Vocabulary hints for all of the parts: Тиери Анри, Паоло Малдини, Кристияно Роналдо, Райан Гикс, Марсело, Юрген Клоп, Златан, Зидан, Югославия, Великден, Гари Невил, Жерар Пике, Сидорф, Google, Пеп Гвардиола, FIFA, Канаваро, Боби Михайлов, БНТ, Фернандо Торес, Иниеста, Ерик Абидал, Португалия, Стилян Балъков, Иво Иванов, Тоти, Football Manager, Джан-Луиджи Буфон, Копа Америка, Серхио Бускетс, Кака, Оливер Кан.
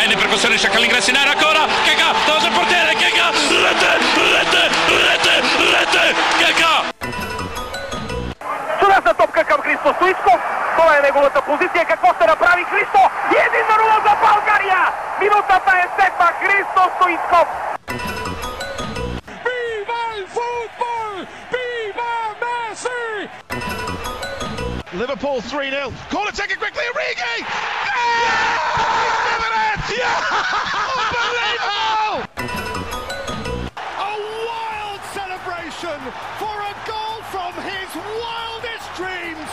Кей не прекосили, чакали Грасинера, кора, Кека, този портер, Кека, рете, Кека! Чудесна топка към Христо Стоичков, това е неговата позиция, какво ще направи Христо? И 1-0 за България! Минутата е седма, Христо Стоичков! Liverpool 3-0. Corner taken quickly. Origi! Yeah! He's doing it! Yeah! Unbelievable! A wild celebration for a goal from his wildest dreams.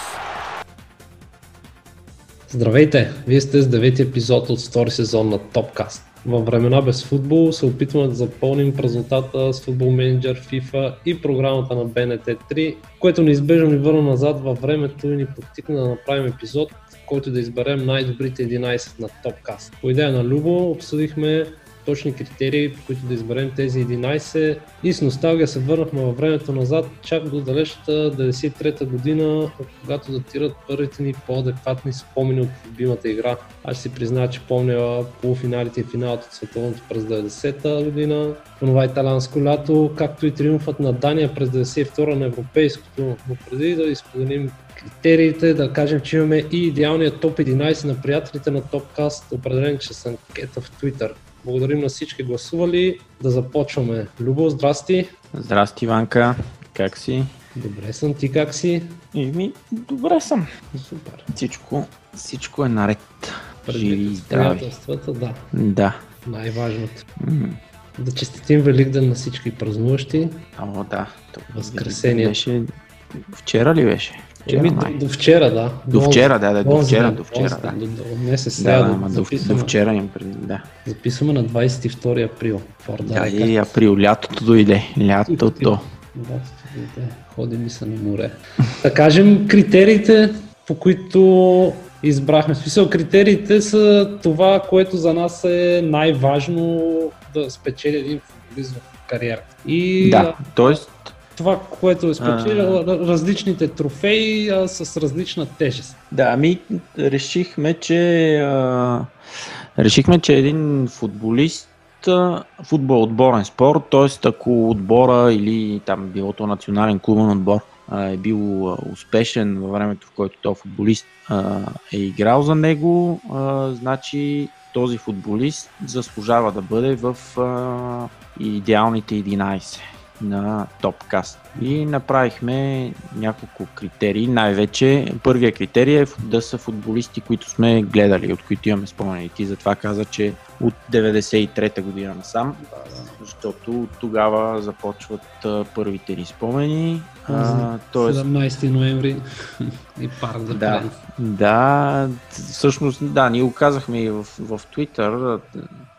Здравейте! Вие сте с 9-ти епизод от втори сезон на TopCast. Във времена без футбол се опитваме да запълним празнотата с Football Manager, FIFA и програмата на БНТ3, което неизбежно ни върна назад във времето и ни подтикна да направим епизод, в който да изберем най-добрите 11 на TopCast. По идея на Любо обсъдихме точни критерии, по които да изберем тези 11 и с носталгия се върнахме във времето назад, чак до далечната 93-та година, когато датират първите ни по-адекватни спомени от любимата игра. Аз си призна, че помня полуфиналите и финалът от Световното през 90-та година, онова италианско лято, както и триумфът на Дания през 92-та на Европейското. Но преди да изпълним критериите, да кажем, че имаме и идеалният топ 11 на приятелите на TopCast, определен чрез анкета в Twitter. Благодарим на всички гласували. Да започваме. Любо, здрасти. Здрасти, Иванка. Как си? Добре съм. Ти как си? Добре съм. Супер. Всичко е наред. Живи и здрави. Да. Най-важното. Да честитим Великден на всички празнуващи. О, да. Възкресение. Вчера ли беше? До вчера. До вчера им преди, да. Записваме на 22 април. Да, и април, лятото дойде, Ходи ми се на море. Да кажем критериите, по които избрахме. В смисъл, критериите са това, което за нас е най-важно да спечели един футболист в кариерата. И да, тоест това, което е спечелил, различните трофеи с различна тежест. Да, решихме, че един футболист, футбол е отборен спорт, т.е. ако отбора или там билото национален клубен отбор е бил успешен във времето, в който този футболист е играл за него, значи този футболист заслужава да бъде в идеалните 11. На TopCast. И направихме няколко критерии, най-вече първия критерий е да са футболисти, които сме гледали, от които имаме спомени. Ти затова каза, че от 93-та година насам, защото тогава започват първите ни спомени. 17 ноември и парк за Париж. Да, всъщност да, ние го казахме и в Twitter,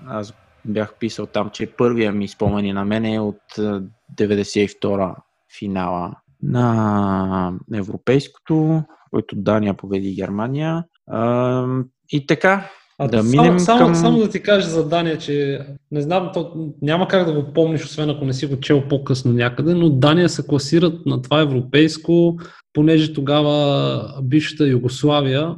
аз бях писал там, че първия ми спомени на мен е от 92-а финала на Европейското, който Дания победи Германия. И така, да минем към... Само да ти кажа за Дания, че не знам, няма как да го помниш, освен ако не си го чел по-късно някъде, но Дания се класират на това европейско, понеже тогава бившата Югославия...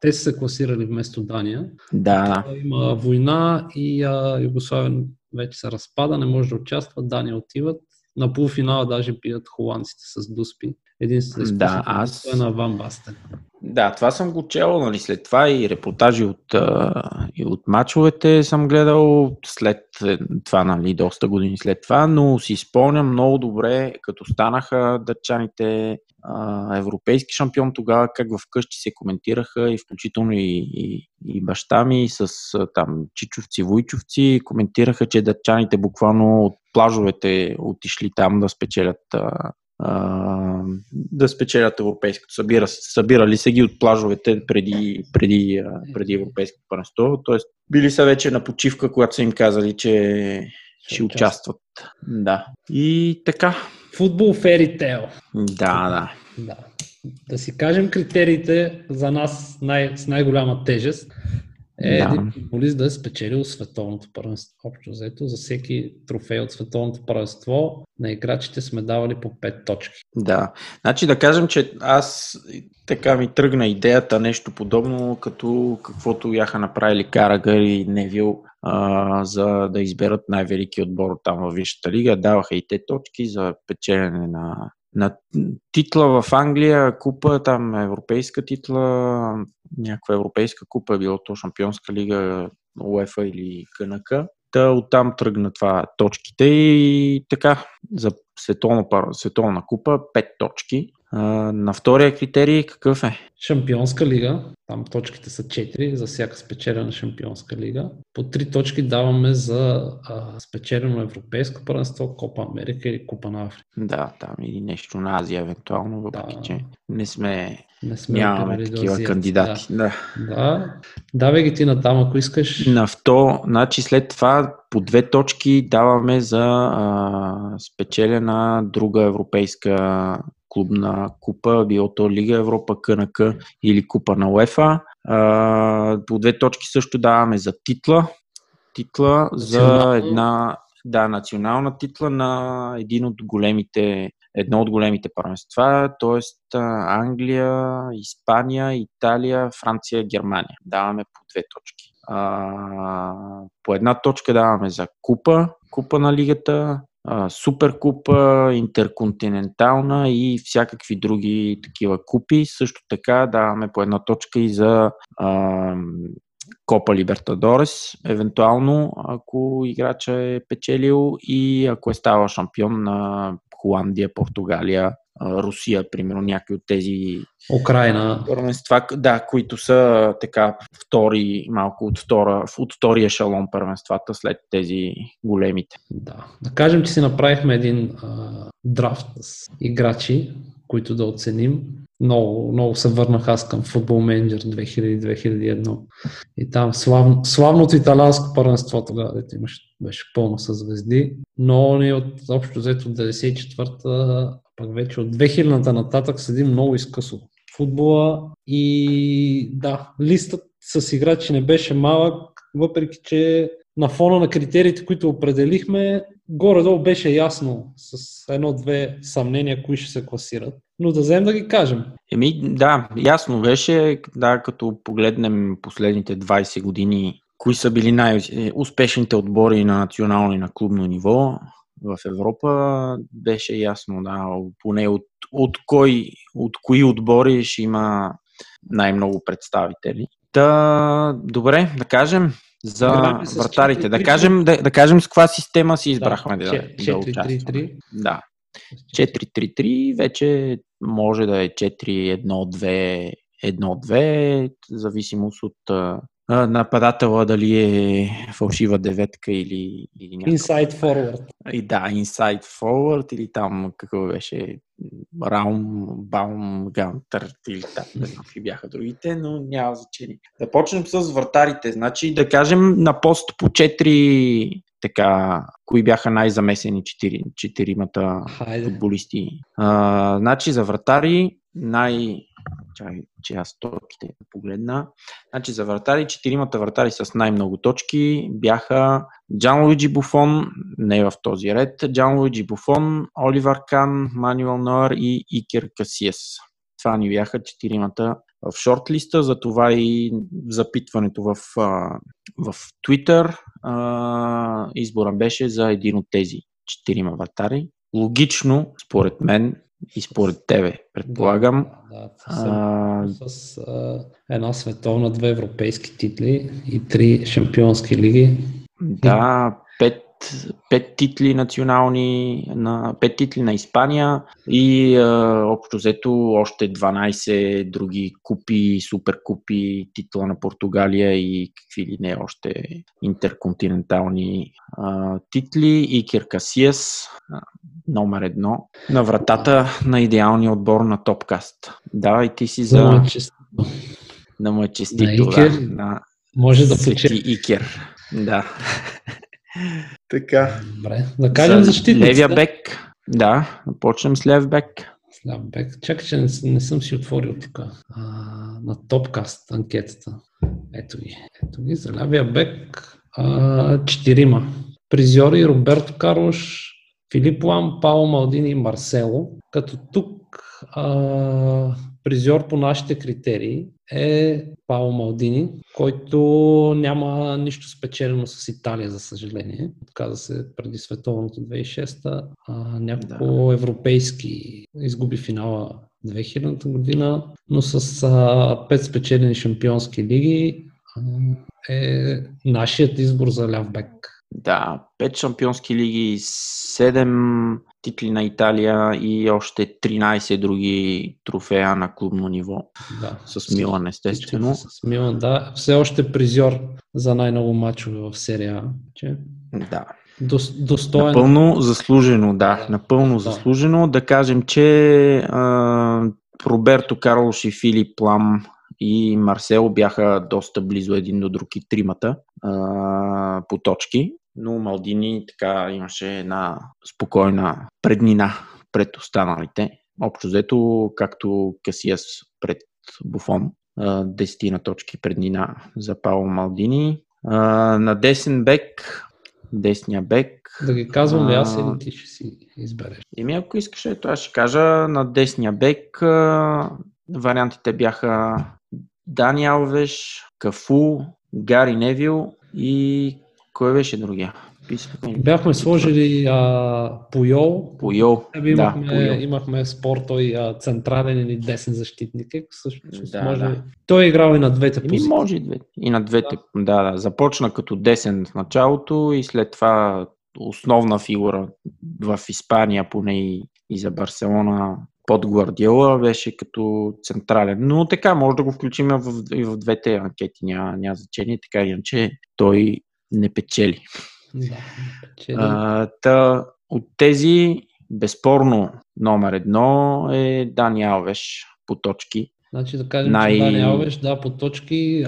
Те са се класирали вместо Дания. Да. Има война и Югославия вече се разпада, не може да участват, Дания отиват. На полуфинала даже бият холандците с Дуспи. Единствено е на Ван Бастен. Да, това съм го чел, нали, след това и репортажи от мачовете съм гледал след това, нали, доста години след това, но си спомням много добре, като станаха дърчаните европейски шампион, тогава как вкъщи се коментираха и включително и баща ми с там чичовци, вуйчовци, коментираха, че дърчаните буквално от плажовете отишли там да спечелят европейското. Събирали се ги от плажовете преди европейското първенство. Тоест, били са вече на почивка, когато са им казали, че ще участват. Да. И така. Футбол fairy tale. Да. Да си кажем критериите за нас с най-голяма тежест. е един футболист да е спечелил световното първенство. Общо взето, за всеки трофей от световното първенство на играчите сме давали по 5 точки. Да, значи да кажем, че аз така ми тръгна идеята, нещо подобно, като каквото бяха направили Карагър и Невил, за да изберат най-велики отбор там във Висшата лига. Даваха и те точки за печелене на титла в Англия, купа, там европейска титла, някаква европейска купа, било то Шампионска лига, Уефа или КНК. Та оттам тръгна това точките и така, за световна купа, 5 точки. На втория критерий какъв е? Шампионска лига, там точките са 4 за всяка спечелена Шампионска лига. По 3 точки даваме за спечелено европейско първенство, Копа Америка или Купа на Африка. Да, там или нещо на Азия евентуално, въпреки че не сме нямаме такива кандидати. Да. Давай ги ти натам, ако искаш. Значи след това по 2 точки даваме за спечелена друга европейска клубна купа, било то Лига Европа, КНК или Купа на УЕФА. По 2 точки също даваме за титла за една национална титла на едно от големите първенства, т.е. Англия, Испания, Италия, Франция, Германия. Даваме по 2 точки. По 1 точка даваме за купа на лигата, суперкупа, интерконтинентална и всякакви други такива купи. Също така даваме по 1 точка и за Копа Либертадорес, евентуално, ако играча е печелил и ако е ставал шампион на Холандия, Португалия, Русия, примерно, някои от тези първенства, които са така втори, малко от втория ешелон първенствата след тези големите. Да кажем, че си направихме един драфт с играчи, които да оценим. Много, много се върнах аз към Football Manager 2000-2001 и там славното италианско първенство тогава, дето беше пълно със звезди, но ние от общо взето 94-та, пък вече от 2000-та нататък седим много изкъсо футбола и листът с играчи не беше малък, въпреки че на фона на критериите, които определихме, горе-долу беше ясно с 1-2 съмнения, кои ще се класират. Но да вземем да ги кажем. Ясно беше, като погледнем последните 20 години, кои са били най-успешните отбори на национално и на клубно ниво в Европа, беше ясно, поне от кои отбори ще има най-много представители. Добре, да кажем. За вратарите. Да кажем с каква система си избрахме да участваме. 4-3-3. Да. 4-3-3 вече може да е 4-1-2, 1-2, зависимост от нападателя дали е фалшива деветка или някакъв. Inside forward. Inside forward или там какво беше Баумгантър или там, не знам какви бяха другите, но няма значение. Да почнем с вратарите. Значи да кажем на пост по 4 кои бяха най-замесени 4-мата футболисти. Значи за вратари за вратари, 4-мата вратари с най-много точки бяха Джан-Луиджи Буфон, не в този ред, Джан-Луиджи Буфон, Оливер Кан, Манюел Нойер и Икер Касияс. Това ни бяха 4-мата в шортлиста, затова и запитването в Twitter избора беше за един от тези 4-ма вратари. Логично, според мен, и според тебе, предполагам. С една световна, 2 европейски титли и 3 шампионски лиги. 5 титли национални, 5 титли на Испания и общо взето още 12 други купи, суперкупи, титла на Португалия и какви ли не още интерконтинентални титли. Икер Касияс, номер 1 на вратата на идеалния отбор на TopCast. Давай ти си за... Да му е честито, да. Може да печели Икер. Да. Така. Добре, да кажем защитниците. Левия бек. Да, почнем с лев бек. Ляпбек. Чакай, че не съм си отворил тук. На TopCast анкетата. Ето ги. За лявия бек 4. Призьори Роберто Карлош, Филип Лам, Паоло Малдини и Марсело. Като тук призьор по нашите критерии е Паоло Малдини, който няма нищо спечелено с Италия, за съжаление. Отказа се преди Световното 2006-та. Няколко европейски изгуби финала 2000-та година, но с 5 спечелени шампионски лиги е нашият избор за ляв бек. Да, 5 шампионски лиги, 7 титли на Италия и още 13 други трофея на клубно ниво. Да, с Милан, естествено. С Милан, да. Все още призьор за най-много мачове в серия. Да. Достоен. Напълно заслужено, да. Напълно заслужено. Да кажем, че Роберто Карлош и Филип Лам и Марсело бяха доста близо един до друг и тримата по точки, но Малдини така имаше една спокойна преднина пред останалите. Общо взето, както Касияс пред Буфон, 10 на точки преднина за Паоло Малдини. На десния бек. Да ги казвам ли аз или ти ще си избереш? Ако искаш, това ще кажа. На десния бек вариантите бяха Дани Алвеш, Кафу, Гари Невил и кой беше другия? Бяхме сложили Пойол. Имахме спор, той централен или десен защитник. Той е играл и на двете позиции. Може и на двете. Да. Започна като десен в началото и след това основна фигура в Испания, поне и за Барселона, под Гвардиола беше като централен. Но така, може да го включим и в двете анкети. Няма значение, така иначе той не печели. Да, печели. От тези, безспорно, номер 1 е Дани Алвеш по точки. Значи да кажем, че Дани Алвеш, по точки,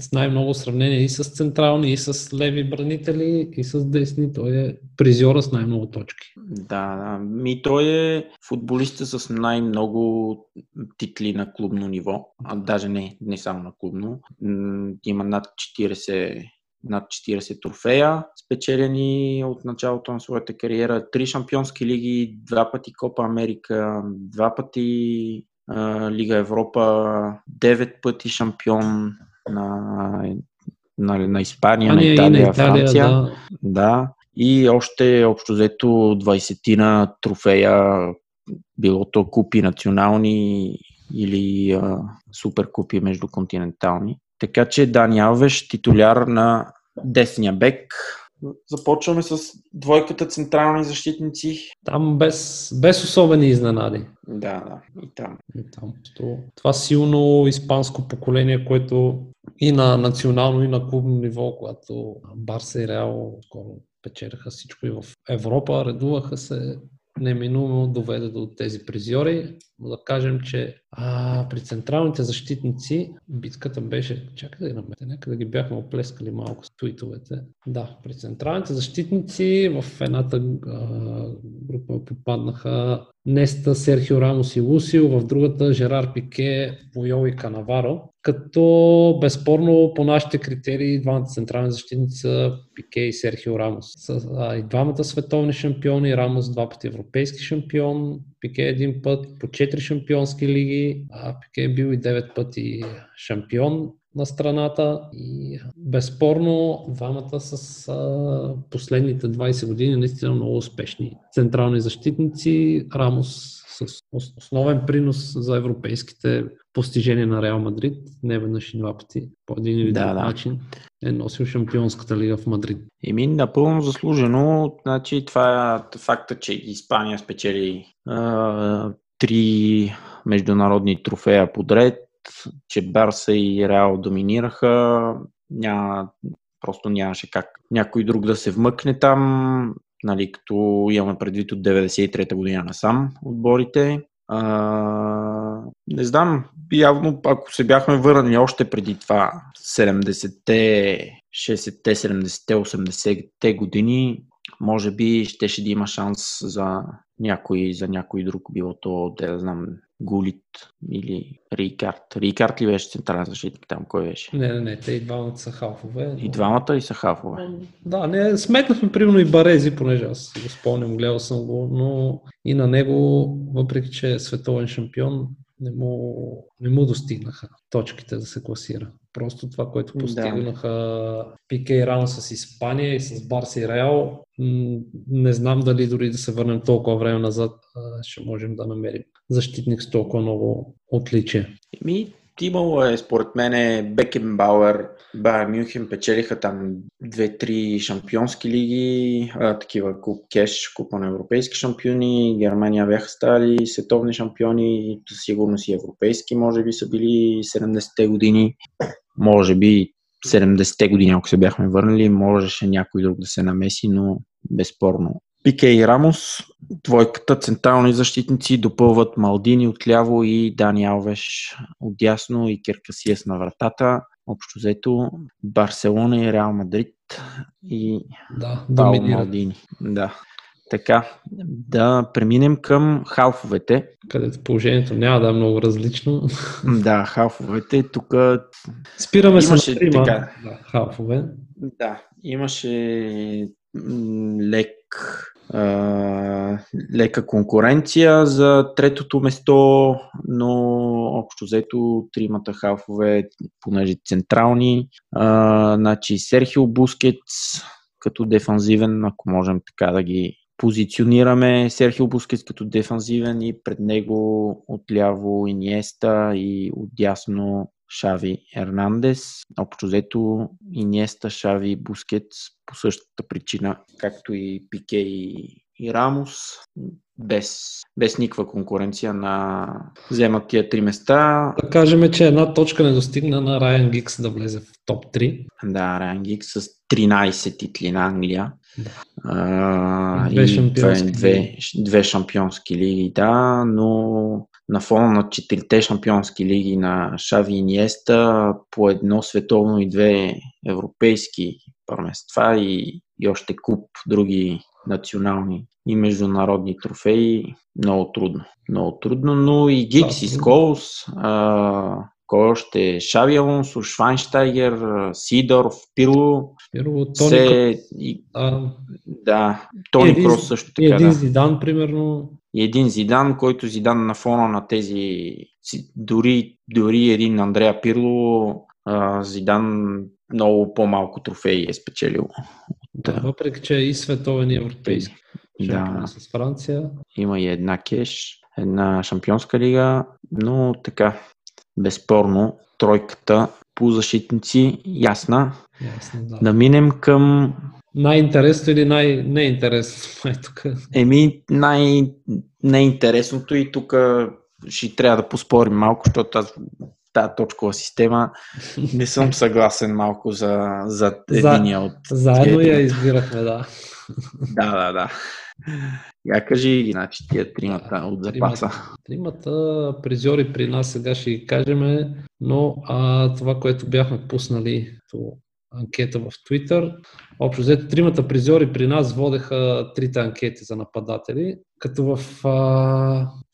с най-много сравнение и с централни, и с леви бранители, и с десни. Той е призьора с най-много точки. Той е футболиста с най-много титли на клубно ниво, даже не само на клубно. Има над 40 трофея, спечелени от началото на своята кариера, 3 шампионски лиги, 2 пъти Копа Америка, 2 пъти Лига Европа, 9 пъти шампион на Испания, на Италия, Франция. Да. И още общо взето 20-тина трофея, било то купи национални или суперкупи междуконтинентални. Така че Дани Алвеш, титуляр на десния бек. Започваме с двойката централни защитници. Там без особени изненади. Да. И там. Това силно испанско поколение, което и на национално, и на клубно ниво, когато Барса и Реал скоро печелиха всичко и в Европа, редуваха се, неминуемо доведе до тези призьори. Да кажем, че при централните защитници битката беше... Чакай да намеря, някъде ги бяхме оплескали малко с туитовете. Да, при централните защитници в едната група попаднаха Неста, Серхио Рамос и Лусио, в другата Жерар Пике, Пойол и Канаваро. Като безспорно по нашите критерии двамата централни защитници са Пике и Серхио Рамос. И двамата световни шампиони, Рамос 2 пъти европейски шампион, Пике 1 път, по 4 шампионски лиги, Пике е бил и 9 пъти шампион на страната и безспорно двамата с последните 20 години наистина много успешни централни защитници. Рамос с основен принос за европейските постижения на Реал Мадрид, не веднъж и 2 пъти, по един или друг начин е носил Шампионската лига в Мадрид. Напълно заслужено, значи това е факта, че Испания спечели 3 международни трофея подред, че Барса и Реал доминираха, просто нямаше как някой друг да се вмъкне там, като имаме предвид от 93-та година насам отборите. Не знам, явно ако се бяхме върнали още преди това 70-те, 60-те, 70-те, 80-те години, може би щеше да има шанс за някой, друг, било то, да знам, Гулит или Рикард. Рикард ли беше централен защитник там? Кой беше? Не, те и двамата са халфове. Но... И двамата ли са халфове? Да, не, сметнахме примерно и Барези, понеже аз го спомням, гледал съм го, но и на него, въпреки че е световен шампион, не му достигнаха точките да се класира. Просто това, което постигнаха Пике и Рамос с Испания и с Барса и Реал, не знам дали дори да се върнем толкова време назад, ще можем да намерим защитник с толкова много отличие. Имало е, според мене, Бекенбауер, Байер Мюнхен печелиха там 2-3 шампионски лиги, такива куп кеш, купа на европейски шампиони, Германия бяха стали световни шампиони, сигурно си европейски, може би са били 70-те години, може би 70-те години, ако се бяхме върнали, можеше някой друг да се намеси, но безспорно. Пике и Рамос, двойката централни защитници, допълват Малдини отляво и Дани Алвеш отдясно и Икер Касияс на вратата. Общо взето Барселона и Реал Мадрид и Паоло Малдини. Да. Така, да преминем към халфовете. Където положението няма да е много различно. Да, халфовете тук... Спираме се на трима. Да, халфове. Да, имаше... лека конкуренция за третото место, но общо взето тримата халфове, понеже централни, значи Серхио Бускетс като дефанзивен, ако можем така да ги позиционираме, Серхио Бускетс като дефанзивен и пред него отляво Иниеста и отдясно Шави Ернандес, общо взето Иниеста, Шави, Бускетс по същата причина, както и Пике и Рамос, без никаква конкуренция на вземат тия три места. Да кажем, че една точка не достигна на Райан Гикс да влезе в топ 3. Да, Райан Гикс с 13 титли на Англия. Да. Две шампионски лиги, да, но на фона на 4-те шампионски лиги на Шави и Иниеста, по едно световно и две европейски първенства и още куп други национални и международни трофеи, много трудно. Много трудно, но и Гикс и Сколс, кой още? Шави Алонсо, Швайнщайгер, Сидорф, Пирло, Тони Тони Крос също така. И един Зидан, примерно. И един Зидан, който Зидан на фона на тези, дори един Андреа Пирло, Зидан много по-малко трофеи е спечелил. Да, въпреки че е и световен и европейски. Да, с Франция. Има и една кеш, една шампионска лига, но така, безспорно, тройката по защитници ясна да. Да минем към най-интересно или най-неинтересно? Най-неинтересното и тук ще трябва да поспорим малко, защото аз тази точкова система не съм съгласен малко за единия от... Заедно я избирахме, да. Да. Я кажи, значи тия тримата от запаса. Тримата призьори при нас сега ще ги кажем, но това, което бяхме пуснали като анкета в Twitter. Общо взето тримата призьори при нас водеха трите анкети за нападатели, като в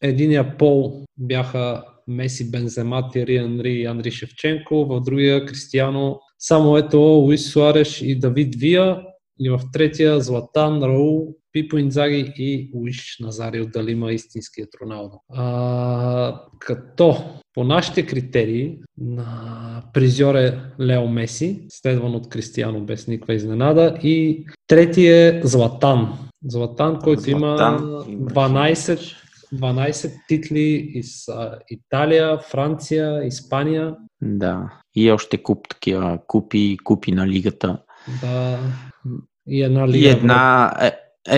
единия пол бяха Меси, Бензема, Тири Анри и Анри Шевченко, в другия Кристияно, Самуето, Луис Суареш и Давид Вия, и в третия Златан, Раул, Пипо Инзаги и Луиш Назарио, дали има истинският Роналдо. Като по нашите критерии на призьор е Лео Меси, следван от Кристияно без никаква изненада, и трети е Златан, който има 12 титли из Италия, Франция, Испания. Да, и още куп такива купи на лигата. Да, и една лига. И една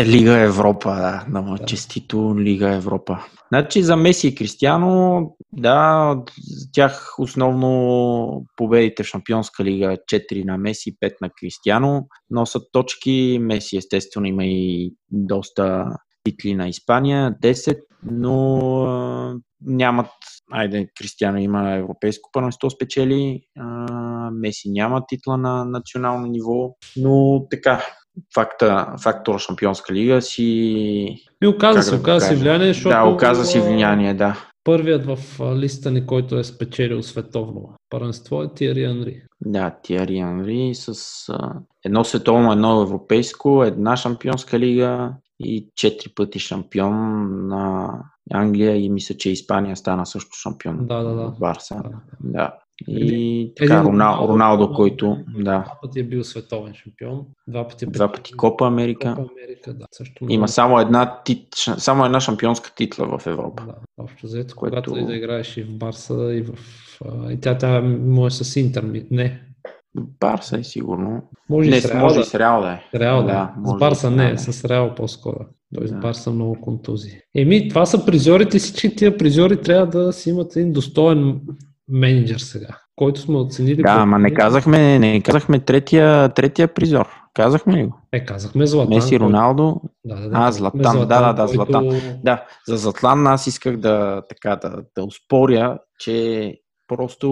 Лига Европа, да. Честито Лига Европа. Значи за Меси и Кристияно, да, за тях основно победите в Шампионска лига, 4 на Меси, 5 на Кристияно, носят точки. Меси естествено има и доста титли на Испания, 10, но нямат, Кристияно има европейско първенство спечели, Меси няма титла на национално ниво, но така, фактор Шампионска лига си... И оказа си влияние, защото... Да, оказа си влияние, да. Първият в листа ни, който е спечелил световно първенство, е Тиери Анри. Да, Тиери Анри с едно световно, едно европейско, една Шампионска лига и 4 пъти шампион на Англия и мисля, че Испания стана също шампион в Барса. Да. И така, Роналдо, който... Да. 2 пъти е бил световен шампион. 2 пъти Копа Америка. Да, също има само една шампионска титла в Европа. Да, общо взето, когато и да играеш и в Барса, и в... И тя може с Интер, не. Барса е сигурно. Може и с Реал да е. Реал, да. С Барса не, с Реал по-скоро. Тоест Барса много контузии. Еми, това са призорите, всички тия призори трябва да си имат един достоен менеджер сега, който сме оценили... Да, ама не казахме третия призор. Казахме ли го? Казахме Златан. Меси, Роналдо. Златан. Златан. Да, за Златан аз исках да успоря, че просто...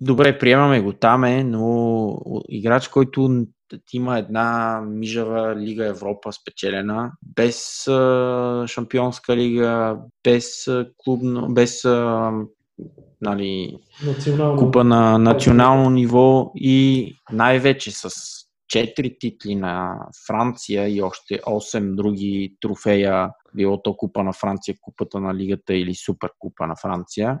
Добре, приемаме го там, но играч, който има една мижава Лига Европа спечелена, без Шампионска лига, без клубно, без купа на национално ниво и най-вече с 4 титли на Франция и още 8 други трофея, било то Купа на Франция, Купата на Лигата или Суперкупа на Франция.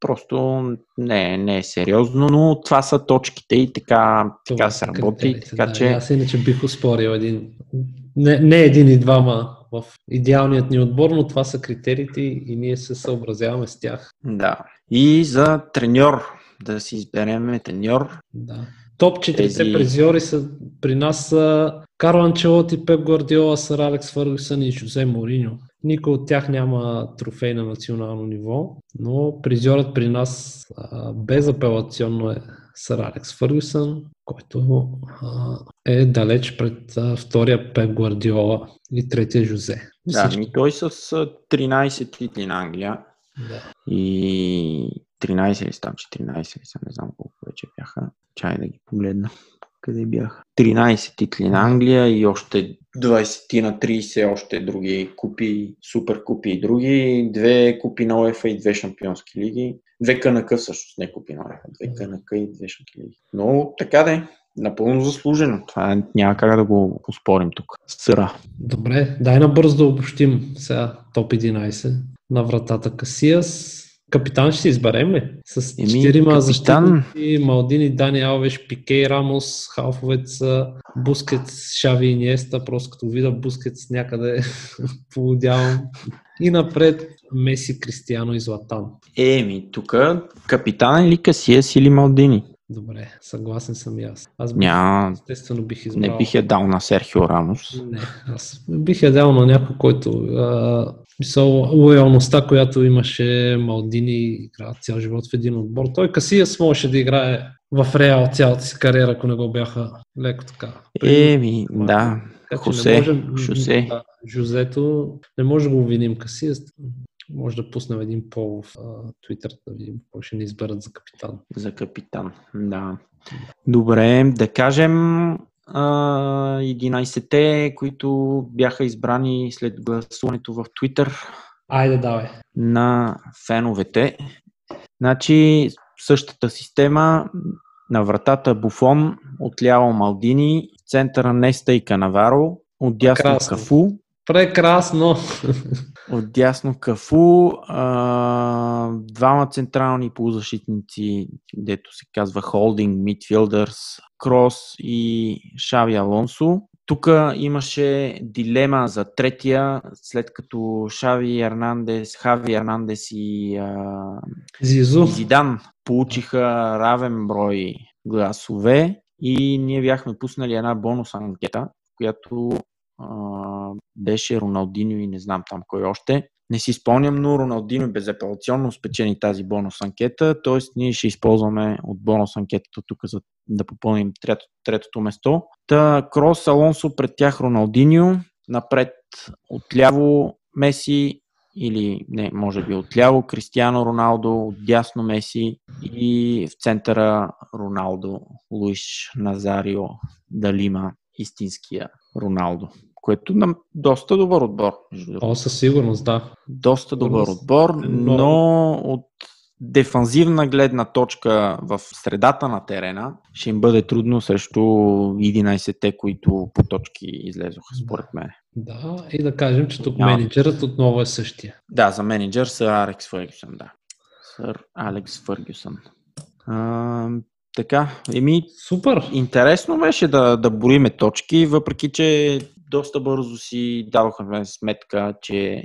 Просто не е сериозно, но това са точките и така се работи. Така, че... Аз иначе бих успорил един и двама в идеалният ни отбор, но това са критериите и ние се съобразяваме с тях. Да. И за треньор, да си изберем треньор. Да. Топ 40 призиори са при нас са Карло Анчелоти, Пеп Гвардиола, сър Алекс Фъргюсън и Жозе Мориньо. Никой от тях няма трофей на национално ниво, но призьорът при нас безапелационно е сър Алекс Фъргюсън, който е далеч пред втория Пеп Гвардиола и третия Жозе. Да, той с 13 титли на Англия. Да. И 13 ли стам, 14 ли са, не знам колко вече бяха. Чай да ги погледна. Къде бяха? 13 титли на Англия и още 20 на 30, още други купи, супер купи и други. 2 купи на Уефа и 2 шампионски лиги. 2 КНК всъщност, не купи на Уефа. 2 КНК и 2 шампионски лиги. Но така да е. Напълно заслужено. Това няма как да го поспорим тук. Сыра. Добре, дай набързо да обобщим сега топ 11 на вратата Касияс. Капитан ще изберем ли? С 4 защитници, Малдини, Дани Алвеш, Пике и Рамос, халфовец, Бускетс, Шави и Иниеста, просто като видя Бускетс някъде полудявам. И напред Меси, Кристияно и Златан. Тук капитан или Касияс или Малдини? Добре, съгласен съм и аз. Естествено бих избрал. Не бих я дал на Серхио Рамос. Не, аз бих я дал на някой, който... лоялността, която имаше Малдини, игра цял живот в един отбор. Той Касияс можеше да играе в Реал цялата си кариера, ако не го бяха леко така. Да. Хосе. Да, Жозето, не може да го виним Касияс. Може да пуснем един пол в Twitter, да видим какво ще ни изберат за капитан. За капитан, да. Добре, да кажем... 11-те, които бяха избрани след гласуването в Twitter. Айде, давай. На феновете. Значи, същата система на вратата Буфон, отляво Малдини, центъра Неста и Канаваро, отдясно Кафу. Прекрасно! Отдясно Кафу, двама централни полузащитници, дето се казва Холдинг, Мидфилдърс, Крос и Шави Алонсо. Тук имаше дилема за третия, след като Хави Ернандес и Зидан получиха равен брой гласове и ние бяхме пуснали една бонус анкета, която беше Роналдиньо и не знам там кой още. Не си спомням, но Роналдиньо безапелационно спечели тази бонус анкета, т.е. ние ще използваме от бонус анкетата тук, за да попълним третото место. Крос, Алонсо, пред тях Роналдиньо, напред отляво Меси, или не, може би отляво Кристияно Роналдо, отдясно Меси и в центъра Роналдо, Луиш Назарио, Далима, истинския Роналдо, което нам доста добър отбор. О, със сигурност, да. Доста добър отбор, но от дефанзивна гледна точка в средата на терена ще им бъде трудно срещу 11-те, които по точки излезоха, според мен. Да, и да кажем, че тук менеджерът отново е същия. Да, за менеджер сър Алекс Фъргюсън, да. Сър Алекс Фъргюсън. Така, супер! Интересно беше да броиме точки, въпреки че доста бързо си дадохме сметка, че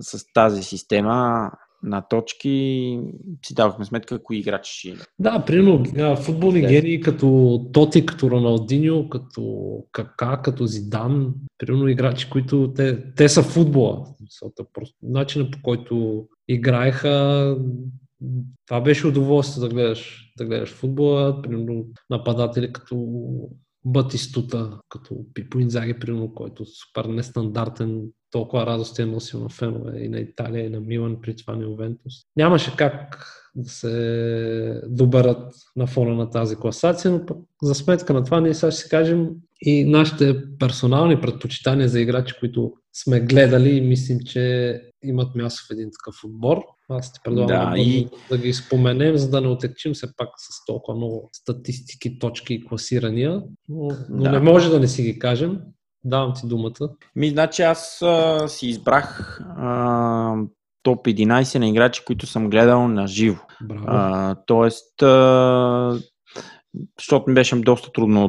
с тази система на точки си давахме сметка кои играчи. Да, примерно футболни гении като Тоти, като Роналдиньо, като Кака, като Зидан, примерно играчи, които те са футбола. Начинът, по който играеха, това беше удоволствие да гледаш футбола, примерно нападатели като Батистута, като Пипо Инзаги, примерно, който супер нестандартен, толкова радост е носил на фенове и на Италия, и на Милан, при това на Ювентус. Нямаше как да се доберат на фона на тази класация, но пък за сметка на това ние сега ще си кажем и нашите персонални предпочитания за играчи, които сме гледали и мислим, че имат място в един такъв отбор. Аз ти предлагам да ги споменем, за да не отекчим се пак с толкова много статистики, точки и класирания, но не може да не си ги кажем. Давам ти думата. Значи аз си избрах топ 11 на играчи, които съм гледал на живо. Тоест, защото ми беше доста трудно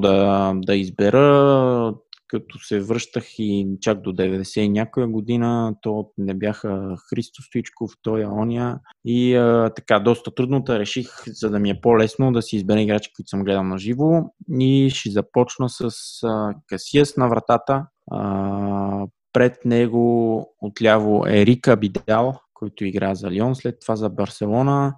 да избера, като се връщах и чак до 90 и някоя година, то не бяха Христо Стоичков, тоя, ония. И така, доста трудно реших, за да ми е по-лесно да си избера играчи, които съм гледал на живо. И ще започна с Касияс на вратата. Пред него отляво Ерик Абидал, който игра за Лион, след това за Барселона.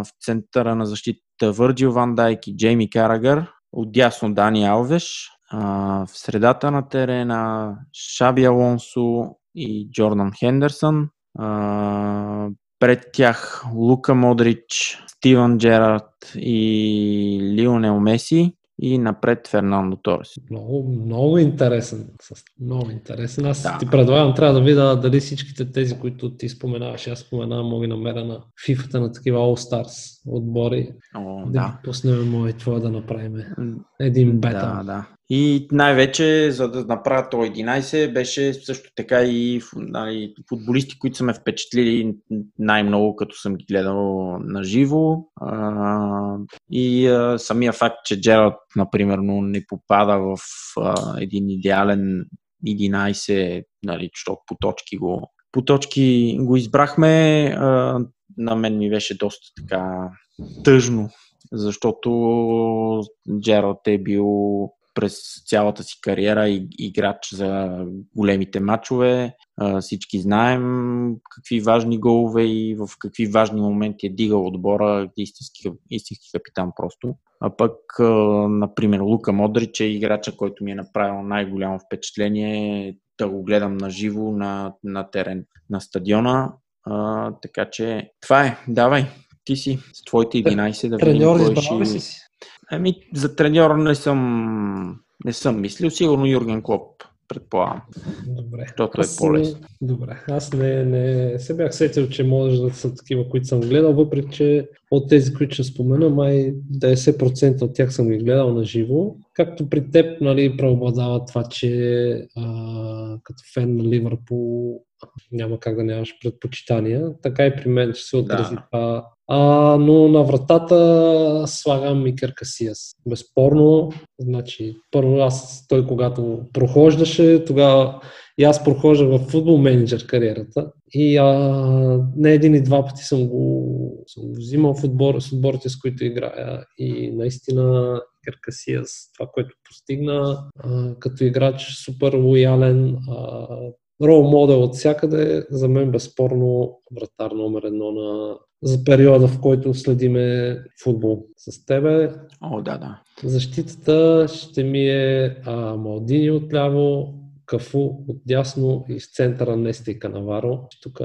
В центъра на защита Върджил Ван Дайк и Джейми Карагър. Отдясно Дани Алвеш. В средата на терена Шаби Алонсо и Джордан Хендерсън. Пред тях Лука Модрич, Стивън Джерард и Лионел Меси. И напред Фернандо Торес. Много интересен. Аз ти предлагам, трябва да видя дали всичките тези, които ти споменаваш, аз споменавам, мога намера на FIFA-та на такива All-Stars отбори. Да ги пуснем, мое твое, да направим един бета. Да. И най-вече, за да направя то 11, беше също така и футболисти, които са ме впечатлили най-много, като съм ги гледал на живо. И самия факт, че Джерард, например, не попада в един идеален 11, защото по точки го избрахме, на мен ми беше доста така тъжно, защото Джерард е бил през цялата си кариера играч за големите мачове. Всички знаем какви важни голове и в какви важни моменти е дигал отбора, истински капитан просто. А пък, например, Лука Модрич е играча, който ми е направил най-голямо впечатление да го гледам наживо на терен, на стадиона. Така че това е. Давай, ти си с твоите 11 да видим. Треньор, избрал ли си? За треньора не съм мислил. Сигурно Юрген Клоп, предполагам. Добре. Защото е по-лесно. Добре. Аз не се бях сетил, че можеш да са такива, които съм гледал, въпреки че от тези, които ще спомена, май 90% от тях съм ги гледал на живо. Както при теб, преобладава това, че като фен на Ливърпул няма как да нямаш предпочитания. Така и при мен ще се отрази това. Но на вратата слагам Икер Касияс. Безспорно, първо той когато прохождаше, тогава и аз прохождах в футбол менеджер кариерата и не един и два пъти съм го взимал с отборите, с които играя, и наистина Икер Касияс, това, което постигна като играч, супер лоялен, рол модел от всякъде, за мен безспорно вратар номер 1 за периода, в който следиме футбол с тебе. Защитата ще ми е Малдини отляво, Кафу отдясно и с центъра Иниеста и Канаваро. Тук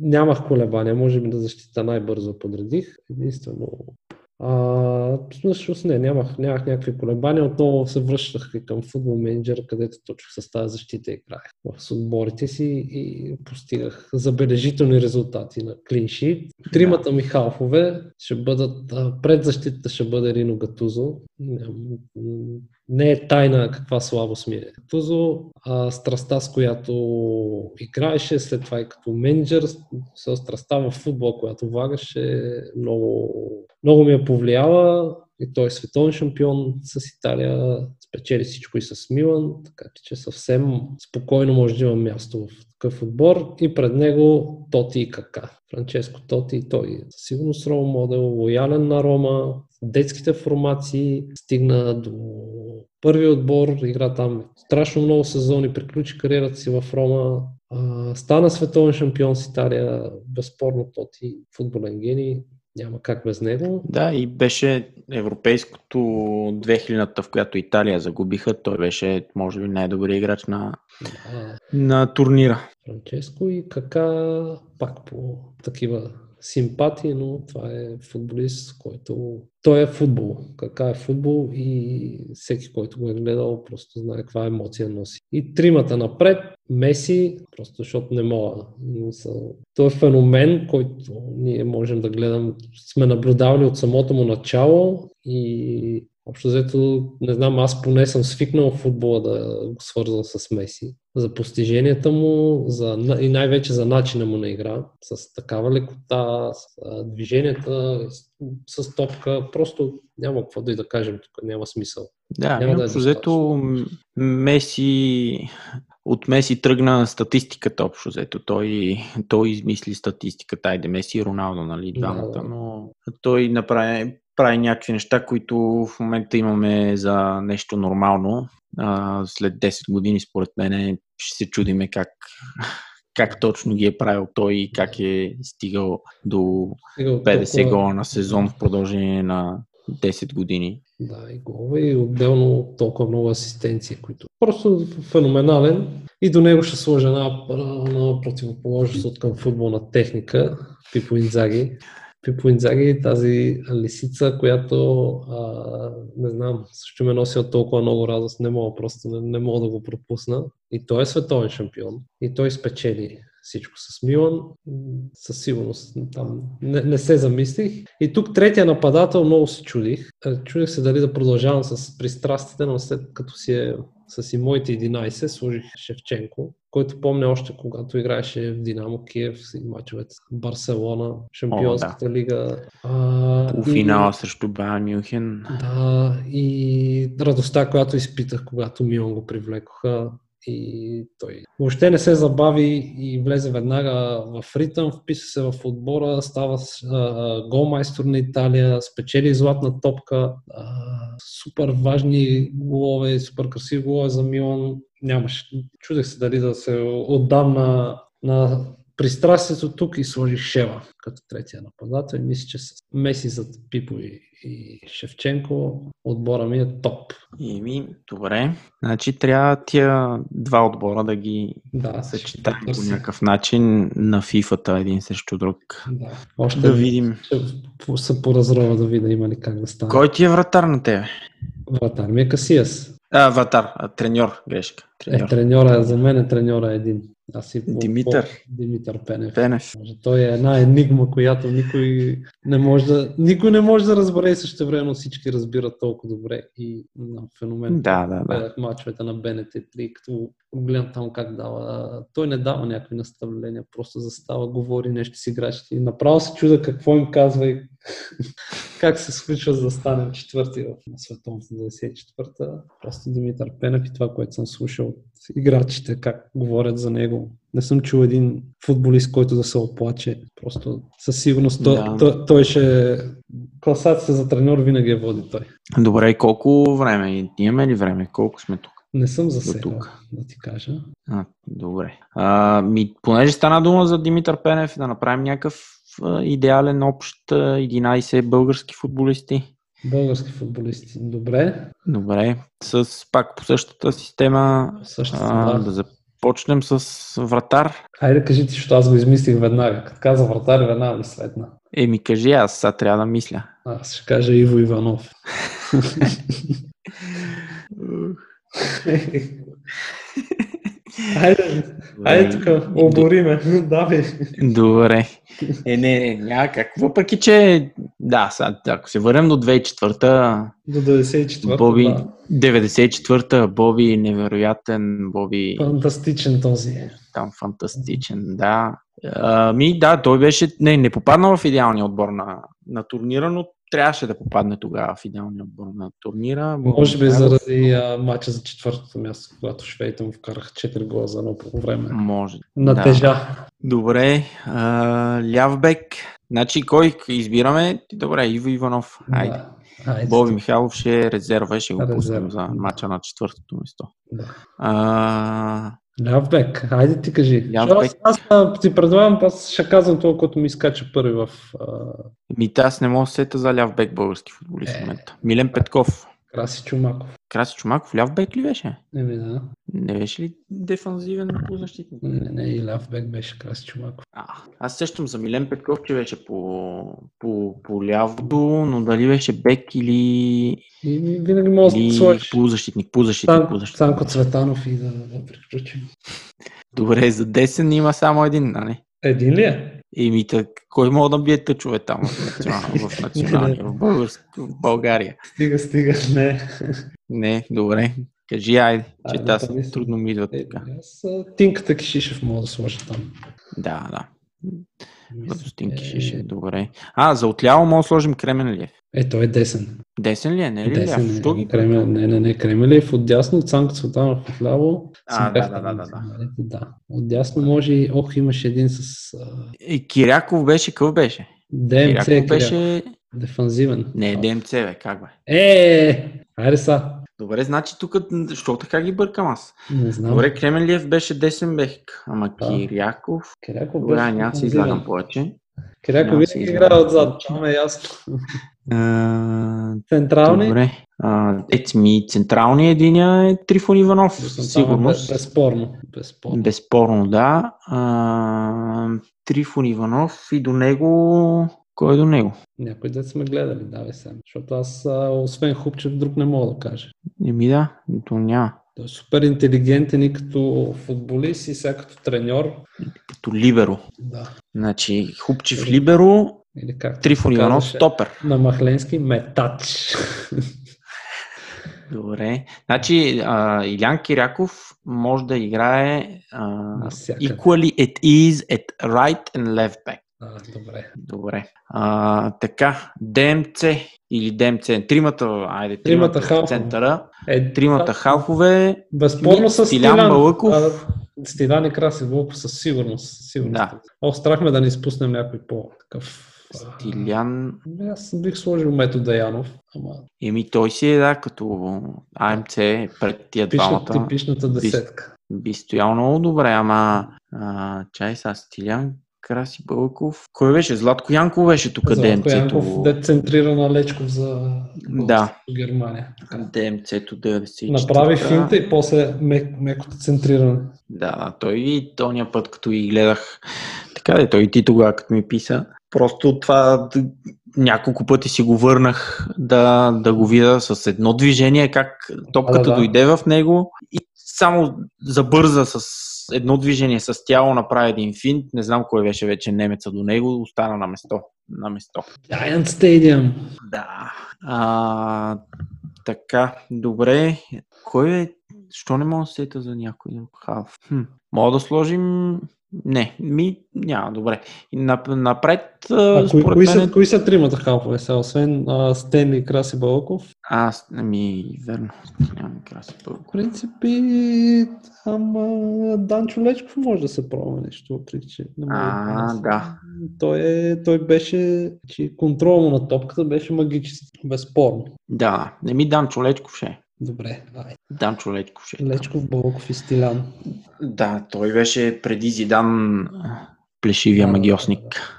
нямах колебания, може би да защита най-бързо подредих. Единствено, всъщност не, нямах някакви колебания. Отново се връщах към Football Manager, където точно с тази защита играех с отборите си и постигах забележителни резултати на клиншит. Тримата ми халфове ще бъдат, пред защитата ще бъде Рино Гатузо. Не е тайна каква слабост ми е Гатузо, страстта, с която играеше, след това и като менеджер, страстта в футбола, която влагаше, много ми е повлияла. И той е световен шампион с Италия, спечели всичко и с Милан, така че съвсем спокойно може да има място в такъв отбор. И пред него Тоти и Кака. Франческо Тоти и той е със сигурност рол модел, лоялен на Рома, детските формации, стигна до първи отбор, игра там страшно много сезони, приключи кариерата си в Рома, стана световен шампион с Италия, безспорно Тоти, футболен гений. Няма как без него. Да, и беше Европейското 2000-та, в която Италия загубиха. Той беше, може би, най-добрият играч на турнира. Франческо и Кака пак по такива симпатии, но това е футболист, който... Той е футбол. Кака е футбол и всеки, който го е гледал, просто знае каква емоция носи. И тримата напред. Меси, просто защото не мога. Той е феномен, който ние можем да гледам. Сме наблюдавали от самото му начало и общо взето, не знам, аз поне съм свикнал в футбола да го свързвам с Меси. За постиженията му и най-вече за начина му на игра. С такава лекота, с движенията, с топка. Просто няма какво да и да кажем тук, няма смисъл. Да, общо взето Меси... От Меси тръгна статистиката общо взето. Той измисли статистиката. Айде Меси и Роналдо, нали, двамата, но той прави някакви неща, които в момента имаме за нещо нормално. След 10 години, според мен, ще се чудиме как точно ги е правил той и как е стигал до 50 гола на сезон в продължение на 10 години. Да, и голова и отделно толкова много асистенции, които просто феноменален. И до него ще сложа една противоположност от към футболна техника, Пипо Индзаги. Пипо Индзаги, тази лисица, която не знам, също ме носи от толкова много радост, не мога да го пропусна. И той е световен шампион и той спечели всичко с Милан, със сигурност там не се замислих. И тук третия нападател, много се чудих. Чудих се дали да продължавам с пристрастите, но след като с и моите 11 служих Шевченко, който помня още когато играеше в Динамо Киев и мачовете Барселона, Шампионската лига. Полуфинала срещу Байерн Мюнхен. Да, и радостта, която изпитах, когато Милан го привлекоха. И той въобще не се забави и влезе веднага в ритъм, вписа се в отбора, става голмайстор на Италия, спечели златна топка, супер важни голове, супер красиви голове за Милан. Нямаше. Чудех се дали да се отдам на пристрастието тук и сложих Шева като третия нападател. Мисля, че с Меси зад Пипо и Шевченко отбора ми е топ. Добре. Значи трябва тия два отбора да ги съчетаем по някакъв начин на FIFA-та един срещу друг. Да. Още да видим. Ще се поразрова да видя има ли как да стане. Кой ти е вратар на тебе? Вратар ми е Касияс. Треньор, грешка. За мен треньора е един. Димитър Пенев. Той е една енигма, която никой не може да разбере и същевременно всички разбират толкова добре и феномен. Да. Мачовете на БНТ 3, като гледам там как дава. Той не дава някакви наставления, просто застава, говори нещо с играчите и направо се чуда какво им казва и как се случва за да станем четвърти в световното 94-та. Просто Димитър Пенев и това, което съм слушал от играчите, как говорят за него. Не съм чул един футболист, който да се оплаче. Просто със сигурност той ще... Класацията за треньор винаги я води той. Добре, и колко време? Имаме ли време? Колко сме тук? Не съм засегнал, да ти кажа. Добре. Понеже стана дума за Димитър Пенев, да направим някакъв идеален общ 11 български футболисти. Български футболисти. Добре. Добре. С пак по същата система. Да започнем с вратар. Хайде кажи ти, защото аз го измислих веднага. Като каза вратар, веднага ми светна. Еми кажи, аз сега трябва да мисля. Аз ще кажа Иво Иванов. Хайде тук, обориме. Добре. Не, как. Въпреки, че да, сега, ако се върнем до 2004-та, до 94-та, Боби, да. 94-та, Боби невероятен, Боби... Фантастичен този. Там фантастичен, да. Той беше... Не попадна в идеалния отбор на турнира, но трябваше да попадне тогава в идеалния отбор на турнира. Може би заради матча за четвъртото място, когато швейта му вкараха 4 гола за едно по време. Може. На тежа. Да. Добре. Лявбек. Значи кой избираме? Добре, Иво Иванов. Айде. Да. Боби Михайлов ще резерва, ще го пуснем за матча на четвъртото место. Да. Лявбек, хайде ти кажи. Аз ти предлагам, аз ще казвам това, което ми изкача първи в... Аз не мога да сета за лявбек български футболист в момента. Милен Петков. Краси Чумаков. Краси Чумаков лявбек ли беше? Да. Не беше ли дефанзивен полузащитник? Не, и лявбек беше Краси Чумаков. Аз сещам за Милен Петков, че беше по лявото, но дали беше бек или... И винаги може да сложиш. Полузащитник. Санко Цветанов и да приключим. Добре, за десен има само един, а не? Един ли е? Кой мога да бие тъчове там в националния, в България? Стига, не. Не, добре. Кажи, айде, че тази трудно ми идва така. Тинката Кишишев мога да сложа там. Да. Тинки Кишишев, добре. За отляво мога да сложим Кременлиев. Той е десен. Десен ли е? Не е ли ляв? Не, Кременлиев отдясно, Цанко Цветанов отляво. Да. Отдясно може и имаше един с... Киряков беше, къв беше? ДМЦ Киряков беше... Дефанзивен. Не, ДМЦ бе, как бе? Хайде са. Добре, значи тук, защо така ги бъркам аз? Не знам. Добре, Кременлиев беше десен бек, ама Киряков... Добре, няма се излагам повече. Киряков винаги играе отзад, това е ясно. Централни? Добре. Централният единия е Трифон Иванов, сигурно. Безспорно, да. Трифон Иванов и до него... Кой е до него? Някой дет сме гледали, давай сега. Защото аз, освен Хупчев, друг не мога да кажа. То няма. Той е супер интелигентен и като футболист, и сега като треньор. Като либеро. Да. Значи Хупчев либеро, Трифон Иванов стопер. На Махленски метач. Добре. Значи Илян Киряков може да играе equally at ease at right and left back. Добре. Така, ДМЦ или ДМЦ, тримата в центъра, тримата халфове, безспорно с Стилян Балъков. Стилян и Краси Балъков със сигурност. Да. Страх ме да не изпуснем някой по-такъв. Стилян... Аз бих сложил Мето Даянов. Той си е, като АМЦ пред тия двамата. Типичната десетка. Би стоял много добре, ама чай са Стилян. Краси Бълков. Кой беше? Златко Янков беше тук ДМЦ-то. Златко Янков децентрира на Лечков за Германия. ДМЦ-то 94. Направи финта и после мекото центриране. Да, той и тония път, като ги гледах. Така де, той и ти тогава, като ми писа. Просто това няколко пъти си го върнах да го видя с едно движение, как топката дойде в него и само забърза с едно движение с тяло, направи един финт. Не знам кой беше вече немеца до него. Остана на место. Giant Stadium. Да. Така, добре. Кой е? Що не мога да сета за някой? Мога да сложим... Не, няма, добре. Напред, според мен... Кои са тримата халфове сега, освен Стенли, Краси Балъков? Верно. Краси Балъков. В принципи, Данчо Лечков може да се пробва нещо, въпреки че... да. Той беше, че контрол на топката беше магически, безспорно. Да, Данчо Лечков ще е. Добре, Данчо Лечков ще е. Лечков, Балъков и Стилян. Да, той беше преди Зидан плешивия магиосник.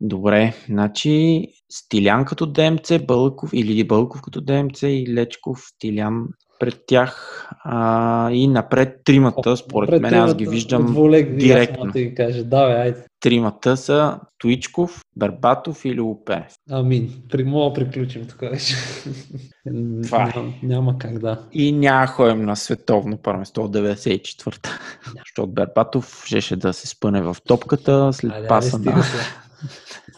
Добре, значи Стилян като ДМЦ, Бълков или Бълков като ДМЦ и Лечков, Стилян пред тях, и напред тримата, според мен тримата, аз ги виждам отволек, директно. Ти кажа. Давай, айде. Тримата са Туичков, Бербатов или Лупенев. Амин, мога приключим тук вече. Това е. Няма как да. И няма ходим на световно първенство 94-та. Защото Бербатов щеше да се спъне в топката след паса на...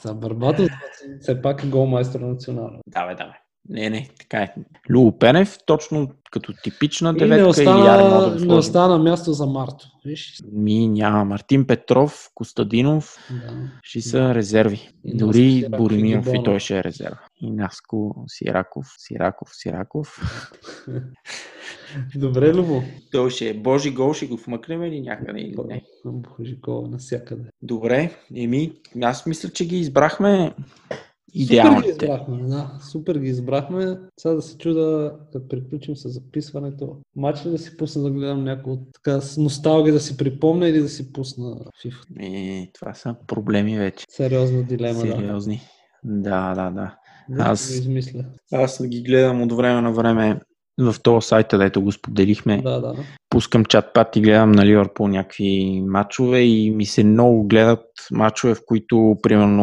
За Бербатов все пак е голмайстор национално. Давай, давай. Не, така е. Любо Пенев, точно като типична деветка. Не остана място за Марто. Виж? Няма. Мартин Петров, Костадинов, ще са резерви. Дори Бориминов и той ще е резерва. И Наско Сираков. Добре, Любо. Той ще е Божи гол, ще го вмъкнем или някъде или не? Божи гол навсякъде. Добре, аз мисля, че ги избрахме. Супер ги избрахме. Сега да се чуда, да приключим с записването. Мач ли да си пусна да гледам някой така с носталгия да си припомня или да си пусна FIFA? Това са проблеми вече. Сериозна дилема. Сериозни. Да. Аз ги гледам от време на време в този сайта, дето го споделихме. Да. Пускам чат-пат и гледам на Liverpool някакви матчове и ми се много гледат матчове, в които примерно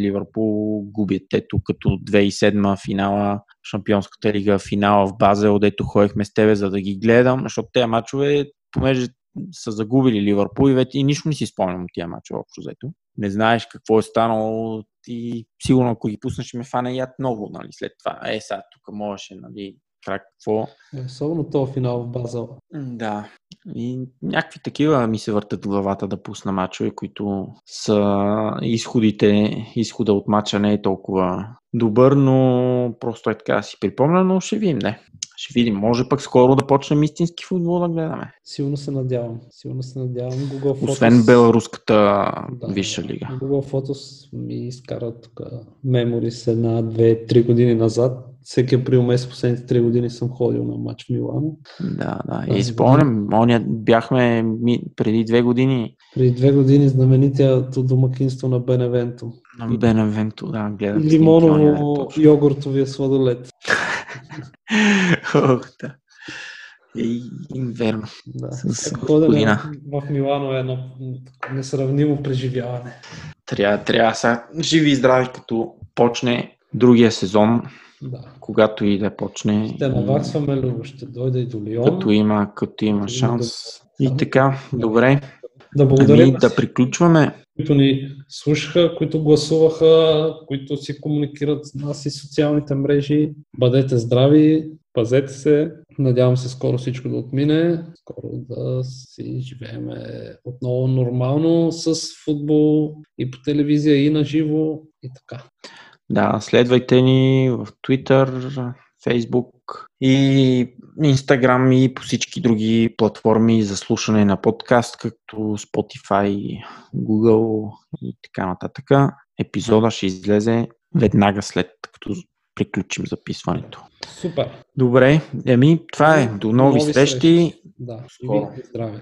Liverpool губят, ето като 2007 финала, Шампионската лига, финала в Базел, дето ходихме с тебе, за да ги гледам, защото тези матчове, понеже са загубили Liverpool и вече и нищо не си спомням от тези матчове общо взето. Не знаеш какво е станало и сигурно ако ги пуснеш ще ме фане яд много, нали, след това. Сега тук можеше, нали, какво? Особено този финал в Базел. Да. И някакви такива ми се въртат в главата да пусна мачове, които са изхода от мача не е толкова добър, но просто е така си припомня, но ще видим, не. Ще видим. Може пък скоро да почнем истински футбол да гледаме. Силно се надявам. Google Photos... Освен беларуската висша лига. Google Photos ми изкарат тук мемори с 1-2-3 години назад. Всеки април месец последните 3 години съм ходил на матч в Милан. Да. И спомням, бяхме преди 2 години. Преди 2 години знаменитото домакинство на Беневенто. На Беневенто, да, гледам. Лимоново йогуртовия сладолет. Да. Верно. Да. Ходене в Милано е едно несравнимо преживяване. Трябва сега живи и здрави, като почне другия сезон. Да. Когато и да почне. Ще наваксваме, Любо, ще дойде и до Лион. Като има шанс. И така, добре. Да благодарим да приключваме. Които ни слушаха, които гласуваха, които си комуникират с нас и социалните мрежи. Бъдете здрави, пазете се. Надявам се скоро всичко да отмине. Скоро да си живеем отново нормално с футбол и по телевизия и на живо и така. Да, следвайте ни в Twitter, Facebook и Instagram и по всички други платформи за слушане на подкаст, като Spotify, Google и така нататък. Епизода ще излезе веднага след като приключим записването. Супер! Добре, това е. До нови срещи. Да, скоро. Здраве!